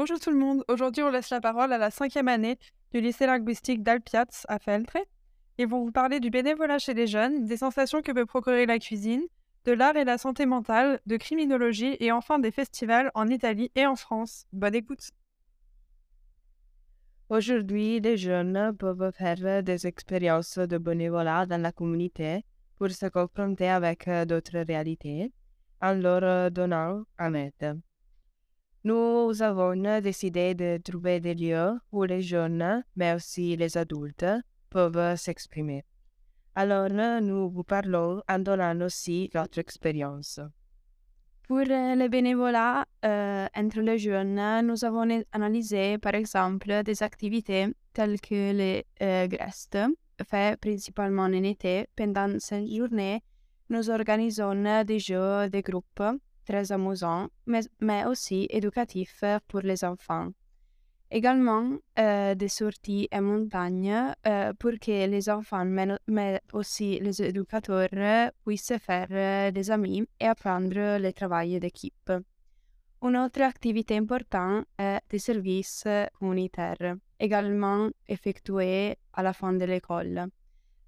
Bonjour tout le monde, aujourd'hui on laisse la parole à la 5e année du lycée linguistique d'Alpiaz à Feltre. Ils vont vous parler du bénévolat chez les jeunes, des sensations que peut procurer la cuisine, de l'art et la santé mentale, de criminologie et enfin des festivals en Italie et en France. Bonne écoute. Aujourd'hui, les jeunes peuvent faire des expériences de bénévolat dans la communauté pour se confronter avec d'autres réalités en leur donnant un aide. Nous avons décidé de trouver des lieux où les jeunes, mais aussi les adultes, peuvent s'exprimer. Alors, nous vous parlons en donnant aussi notre expérience. Pour le bénévolat entre les jeunes, nous avons analysé par exemple des activités telles que les gestes, faits principalement en été. Pendant cette journée, nous organisons des jeux de groupe très amusants, mais aussi éducatifs pour les enfants. Également des sorties en montagne pour que les enfants, mais aussi les éducateurs, puissent faire des amis et apprendre le travail d'équipe. Une autre activité importante est des services communautaires, également effectués à la fin de l'école.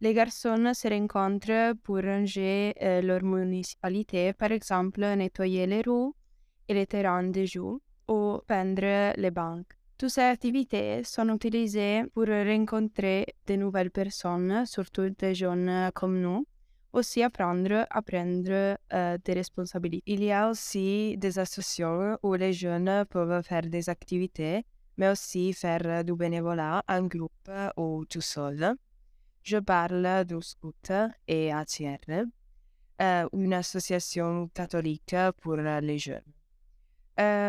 Les garçons se rencontrent pour ranger leur municipalité, par exemple nettoyer les rues et les terrains de jeu ou peindre les banques. Toutes ces activités sont utilisées pour rencontrer de nouvelles personnes, surtout des jeunes comme nous, aussi apprendre à prendre des responsabilités. Il y a aussi des associations où les jeunes peuvent faire des activités, mais aussi faire du bénévolat en groupe ou tout seul. Je parle du SCOOT et ACR, une association catholique pour les jeunes.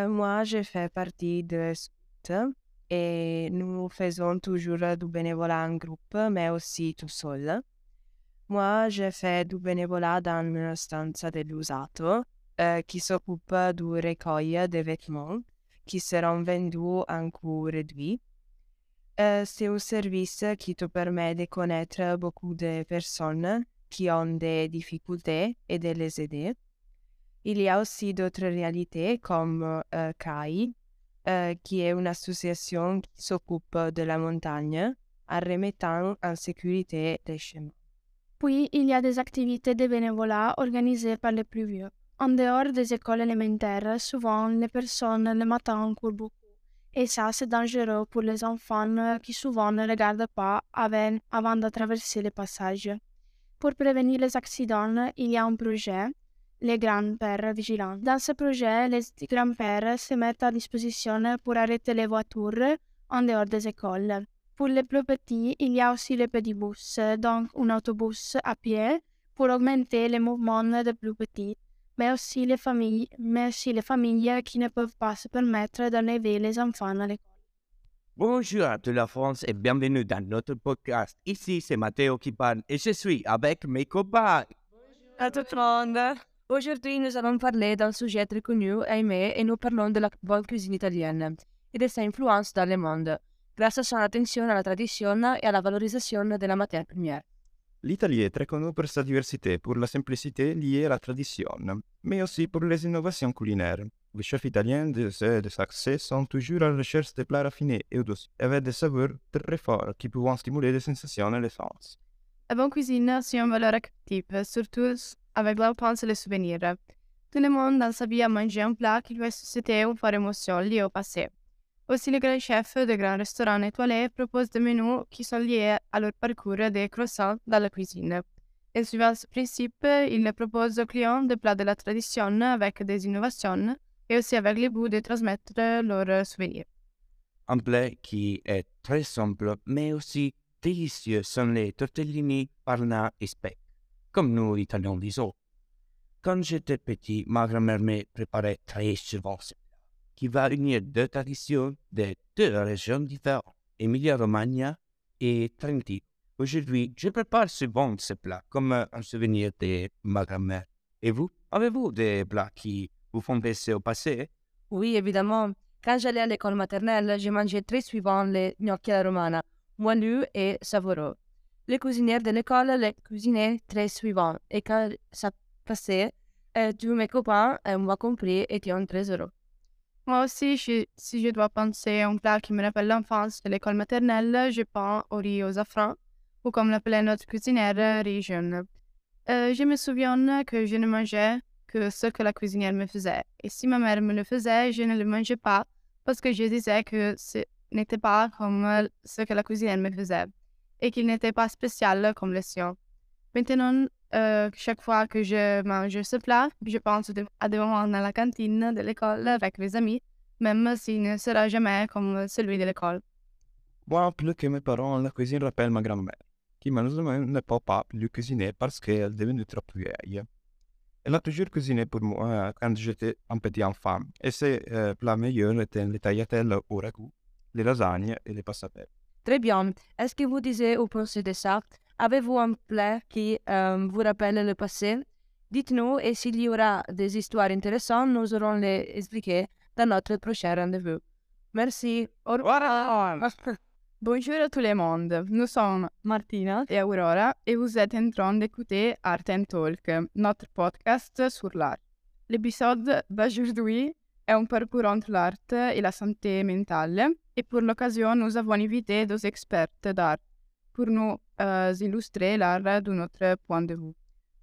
Moi, je fais partie de SCOOT. Et nous faisons toujours du bénévolat en groupe, mais aussi tout seul. Moi, je fais du bénévolat dans une stanza dell'usato qui s'occupe du recueil des vêtements qui seront vendus en coût réduit. C'est un service qui te permet de connaître beaucoup de personnes qui ont des difficultés et de les aider. Il y a aussi d'autres réalités comme CAI, qui est une association qui s'occupe de la montagne en remettant en sécurité les chemins. Puis, il y a des activités de bénévolat organisées par les plus vieux. En dehors des écoles élémentaires, souvent les personnes le matin courent beaucoup. Et ça, c'est dangereux pour les enfants qui souvent ne regardent pas avant de traverser les passages. Pour prévenir les accidents, il y a un projet, les grands-pères vigilants. Dans ce projet, les grands-pères se mettent à disposition pour arrêter les voitures en dehors des écoles. Pour les plus petits, il y a aussi le pédibus, donc un autobus à pied pour augmenter les mouvements des plus petits, mais aussi les familles qui ne peuvent pas se permettre d'enlever les enfants à l'école. Bonjour à toute la France et bienvenue dans notre podcast. Ici, c'est Matteo qui parle et je suis avec mes copains. Bonjour à tout le monde. Aujourd'hui, nous allons parler d'un sujet très connu, Aimee, et nous parlons de la bonne cuisine italienne et de sa influence dans le monde, grâce à son attenzione alla tradizione e alla valorizzazione della matière première. L'Italie est très connue pour sa diversité, pour la simplicité liée à la tradition, mais aussi pour les innovations culinaires. Les chefs italiens de succès sont toujours à la recherche de plats raffinés et audacieux, avec des saveurs très forts qui peuvent stimuler les sensations et les sens. La bonne cuisine a aussi une valeur active, surtout avec la pensée et les souvenirs. Tout le monde dans sa vie a mangé un plat qui lui a suscité ou faire émotion liée au passé. Aussi, les grands chefs de grands restaurants étoilés proposent des menus qui sont liés à leur parcours des croissants dans la cuisine. Et suivant ce principe, ils proposent aux clients des plats de la tradition avec des innovations et aussi avec le goût de transmettre leurs souvenirs. Un plat qui est très simple, mais aussi délicieux sont les tortellini, panna et speck, comme nous, Italiens, disons. Quand j'étais petit, ma grand-mère me préparait très souvent ce plat, qui va unir deux traditions de deux régions différentes, Emilia-Romagna et Trenti. Aujourd'hui, je prépare souvent ce plat comme un souvenir de ma grand-mère. Et vous, avez-vous des plats qui vous font penser au passé? Oui, évidemment. Quand j'allais à l'école maternelle, je mangeais très souvent les gnocchi alla romana, moelleux et savoureux. Les cuisinières de l'école les cuisinaient très souvent et quand ça passait, tous mes copains m'ont compris et étaient très heureux. Moi aussi, si je dois penser à un plat qui me rappelle l'enfance de l'école maternelle, je pense au riz aux affrants, ou comme l'appelait notre cuisinière, riz jaune. Je me souviens que je ne mangeais que ce que la cuisinière me faisait. Et si ma mère me le faisait, je ne le mangeais pas, parce que je disais que ce n'était pas comme ce que la cuisinière me faisait, et qu'il n'était pas spécial comme le sien. Maintenant, chaque fois que je mange ce plat, je pense à des moments dans la cantine de l'école avec mes amis, même s'il ne sera jamais comme celui de l'école. Moi, plus que mes parents, la cuisine rappelle ma grand-mère, qui malheureusement ne peut pas plus cuisiner parce qu'elle est devenue trop vieille. Elle a toujours cuisiné pour moi quand j'étais un petit enfant, et ses plats meilleurs étaient les tagliatelles au ragoût, les lasagnes et les passatelles. Très bien. Est-ce que vous disiez au procès de ça? Avez-vous un plat qui vous rappelle le passé? Dites-nous, et s'il y aura des histoires intéressantes, nous allons les expliquer dans notre prochain rendez-vous. Merci. Au revoir. Bonjour à tout le monde. Nous sommes Martina et Aurora et vous êtes en train d'écouter Art and Talk, notre podcast sur l'art. L'épisode d'aujourd'hui è un parcours entre l'art et la santé mentale et pour l'occasion, nous avons invité deux experts d'art pour nous illustrer l'art d'un autre point de vue.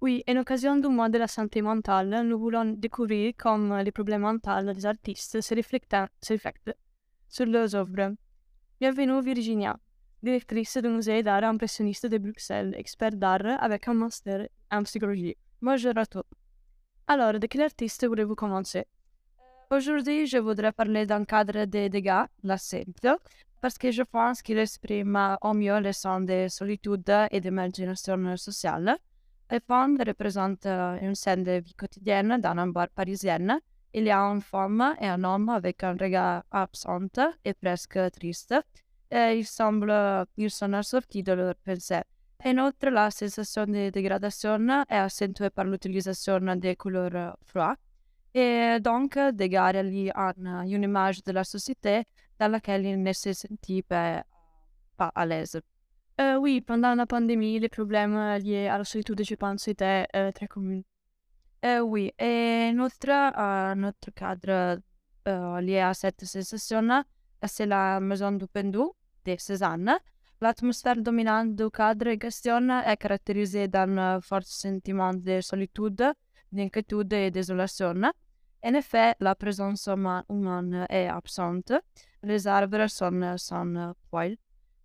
Oui, en occasion du mois de la santé mentale, nous voulons découvrir comment les problèmes mentaux des artistes se reflètent sur leurs œuvres. Bienvenue Virginia, directrice du musée d'art impressionniste de Bruxelles, expert d'art avec un master en psychologie. Bonjour à tous. Alors, de quel artiste voulez-vous commencer? Aujourd'hui, je voudrais parler d'un cadre de Degas, la Sainte, parce que je pense qu'il exprime au mieux le sens de solitude et de marginalisation sociale. Le fond représente une scène de vie quotidienne dans un bar parisien. Il y a une femme et un homme avec un regard absent et presque triste. Et il semble qu'ils sont sortis de leur pensée. Inoltre, la sensation de dégradation est accentuée par l'utilisation des couleurs froides. Et donc, Degas relie une image de la société dans laquelle il ne se sentit pas à l'aise. Oui, pendant la pandémie, les problèmes liés à la solitude, je pense, étaient très communs. Oui, et notre cadre lié à cette sensation, c'est la maison du pendu de Cézanne. L'atmosphère dominante du cadre en question est caractérisée d'un fort sentiment de solitude, d'inquiétude et désolation. En effet, la présence humaine est absente, les arbres sont sans poils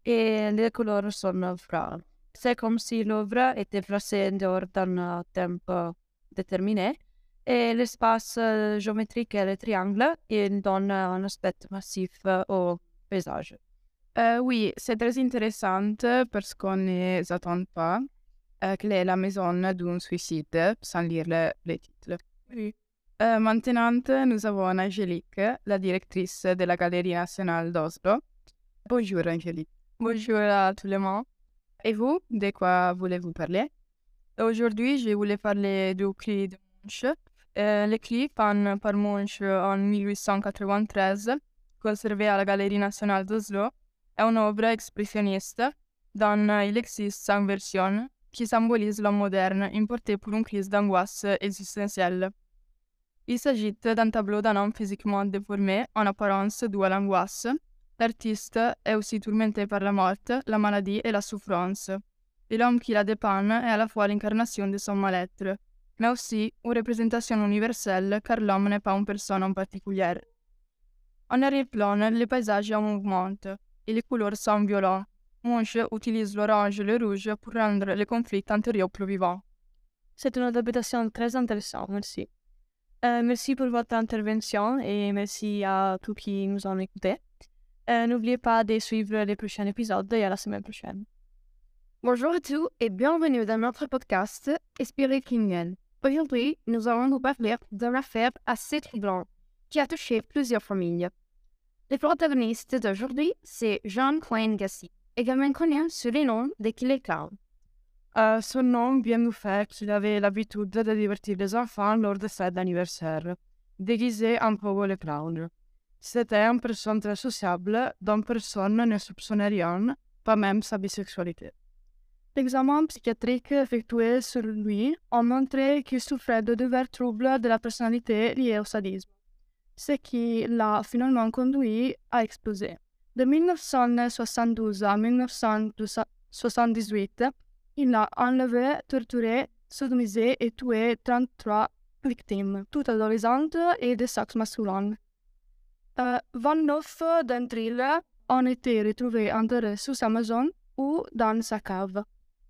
et les couleurs sont froides. C'est comme si l'œuvre était placée en dehors d'un temps déterminé et l'espace géométrique et les triangles donnent un aspect massif au paysage. Oui, c'est très intéressant parce qu'on ne s'attend pas que la maison d'un suicide sans lire les titres. Oui. Maintenant, nous avons Angelique, la directrice de la Galerie Nationale d'Oslo. Bonjour Angelique. Bonjour à tout le monde. Et vous, de quoi voulez-vous parler? Aujourd'hui, je voulais parler du cri de Munch. Le cri peint par Munch en 1893, conservé à la Galerie Nationale d'Oslo, è un'opera expressionniste dont il existe 5 versions qui symbolise l'homme moderne importé pour une crise d'angoisse existentielle. Il s'agit d'un tableau d'un homme physiquement déformé, en apparence dû à l'angoisse. L'artiste est aussi tourmenté par la mort, la maladie et la souffrance. Et l'homme qui la dépeint est à la fois l'incarnation de son mal-être, mais aussi une représentation universelle car l'homme n'est pas une personne en particulier. En arrière-plan, les paysages en mouvement et les couleurs sont violents. Munch utilise l'orange et le rouge pour rendre les conflits antérieurs plus vivants. C'est une adaptation très intéressante, merci. Merci pour votre intervention et merci à tous qui nous ont écoutés. N'oubliez pas de suivre les prochains épisodes et à la semaine prochaine. Bonjour à tous et bienvenue dans notre podcast Esprit criminel. Aujourd'hui, nous allons vous parler d'une affaire assez troublante qui a touché plusieurs familles. Le protagoniste d'aujourd'hui, c'est Jean-Claude Gassi, également connu sous le nom de Kyle Clown. Son nom vient du fait qu'il avait l'habitude de divertir les enfants lors des fêtes d'anniversaire, déguisé en Pogo Le Clown. C'était une personne très sociable dont personne ne soupçonnait rien, pas même sa bisexualité. L'examen psychiatrique effectué sur lui a montré qu'il souffrait de divers troubles de la personnalité liés au sadisme. c'est qui l'a finalement conduit à exploser. De 1972 à 1978, il a enlevé, torturé, sodomisé et tué 33 victimes, toutes adolescentes et de sexe masculin. 29 d'entre elles ont été retrouvées enterrées sous sa maison ou dans sa cave.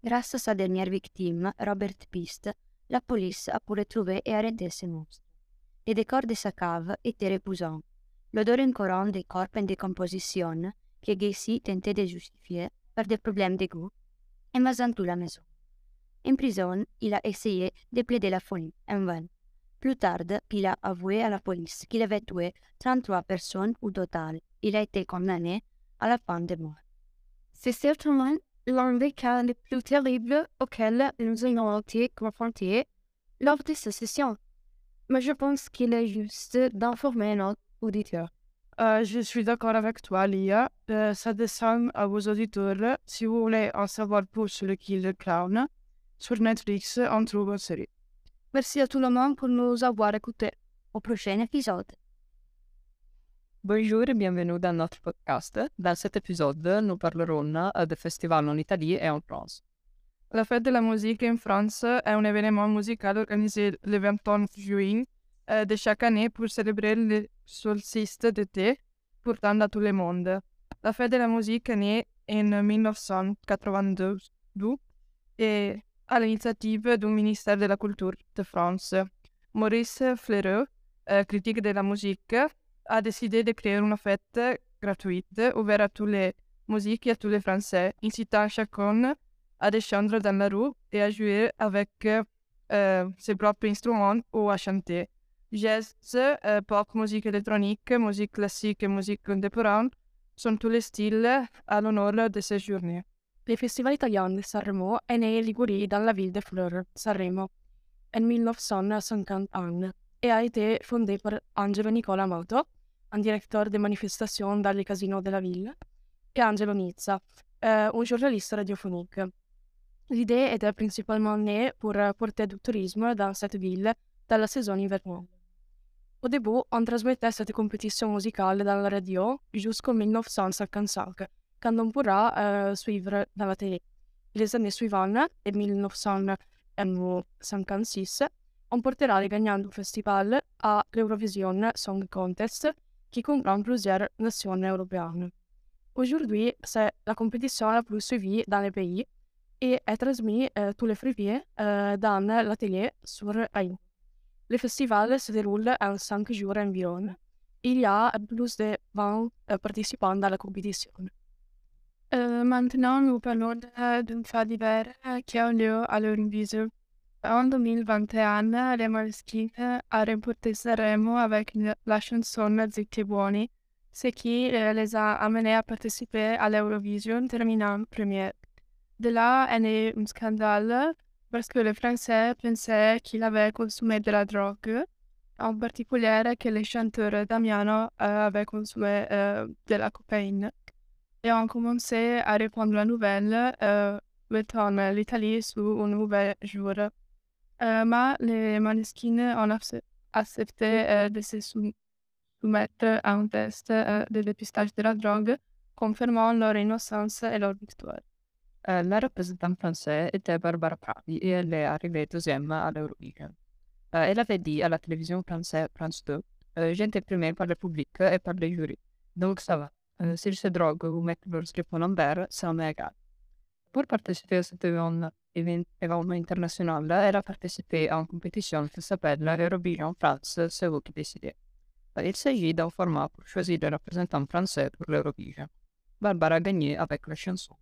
Grâce à dernière victime, Robert Piste, la police a pu retrouver et arrêter ce monstre. Les décors de sa cave étaient reposants. L'odeur incorante des corps en décomposition que Gassi tentait de justifier par des problèmes de goût invasant toute la maison. En prison, il a essayé de plaider la folie, en vain. Plus tard, il a avoué à la police qu'il avait tué 33 personnes au total. Il a été condamné à la peine de mort. C'est certainement l'un des cas les plus terribles auxquels nous avons été confrontés lors de cette session. Mais je pense qu'il est juste d'informer notre auditeur. Je suis d'accord avec toi, Lia. Ça descend à vos auditeurs. Si vous voulez en savoir plus sur le Kyle Clown, sur Netflix, on trouve une série. Merci à tout le monde pour nous avoir écoutés. Au prochain épisode. Bonjour et bienvenue dans notre podcast. Dans cet épisode, nous parlerons de festivals en Italie et en France. La fête de la musique en France est un événement musical organisé le 21 juillet de chaque année pour célébrer le solstice d'été, portant à tout le monde. La fête de la musique est née en 1982 et à l'iniziative du ministère de la Culture de France. Maurice Fleureux, critique de la musique, a décidé de créer une fête gratuite ouverte à toutes les musiques et à tous les Français, incitant chacun à descendre dans la rue et à jouer avec ses propres instruments ou à chanter. Jazz, pop, musique électronique, musique classique et musique contemporaine sont tous les styles à l'honneur de ces journées. Le Festival italien de Sanremo est né en Ligurie dans la ville de Fleurs, Sanremo, en 1951 et a été fondé par Angelo Nicola Amato, un directeur de manifestations dans les casinos de la ville, et Angelo Nizza, un journaliste radiophonique. L'idée était principalement née pour porter du tourisme dans cette ville dans la saison hivernale. Au début, on transmettait cette compétition musicale dans la radio jusqu'en 1955, quand on pourra suivre dans la télé. Les années suivantes, en 1956, on portera les gagnants du festival à l'Eurovision Song Contest, qui comprend plusieurs nations européennes. Aujourd'hui, c'est la compétition la plus suivie dans le pays et est transmise tous les février dans la télé sur AIM. Le festival se déroule en 5 jours environ. Il y a plus de 20 participants dans la compétition. Maintenant, nous parlons d'une fête d'hiver qui a lieu à l'Eurovision. En 2021, les Maneschines a remporté Sanremo avec la chanson Zitti e Buoni, ce qui les a amenés à participer à l'Eurovision, terminant première. De là est né un scandale parce que les Français pensaient qu'il avait consommé de la drogue, en particulier que le chanteur Damiano avait consommé de la cocaïne. Et on commençait à répandre la nouvelle, mettant l'Italie sous un mauvais jour. Mais les Maneschines ont accepté de se soumettre à un test de dépistage de la drogue, confirmant leur innocence et leur victoire. La rappresentante française était Barbara Pradi et elle est arrivée deuxième à l'Eurovision. Elle avait dit à la télévision française France 2 j'étais primée par le public et par les jurys, donc ça va. S'ils se droguent ou mettent leur slip en verre, ça m'est égal. Pour participer à cet événement international, elle a participé à une compétition qui s'appelle Eurovision France, c'est vous qui décidez. Il s'agit d'un format pour choisir le représentant français pour l'Eurovision. Barbara a gagné avec la chanson.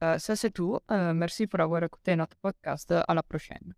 Ça c'est tout, merci pour avoir écouté notre podcast, à la prochaine.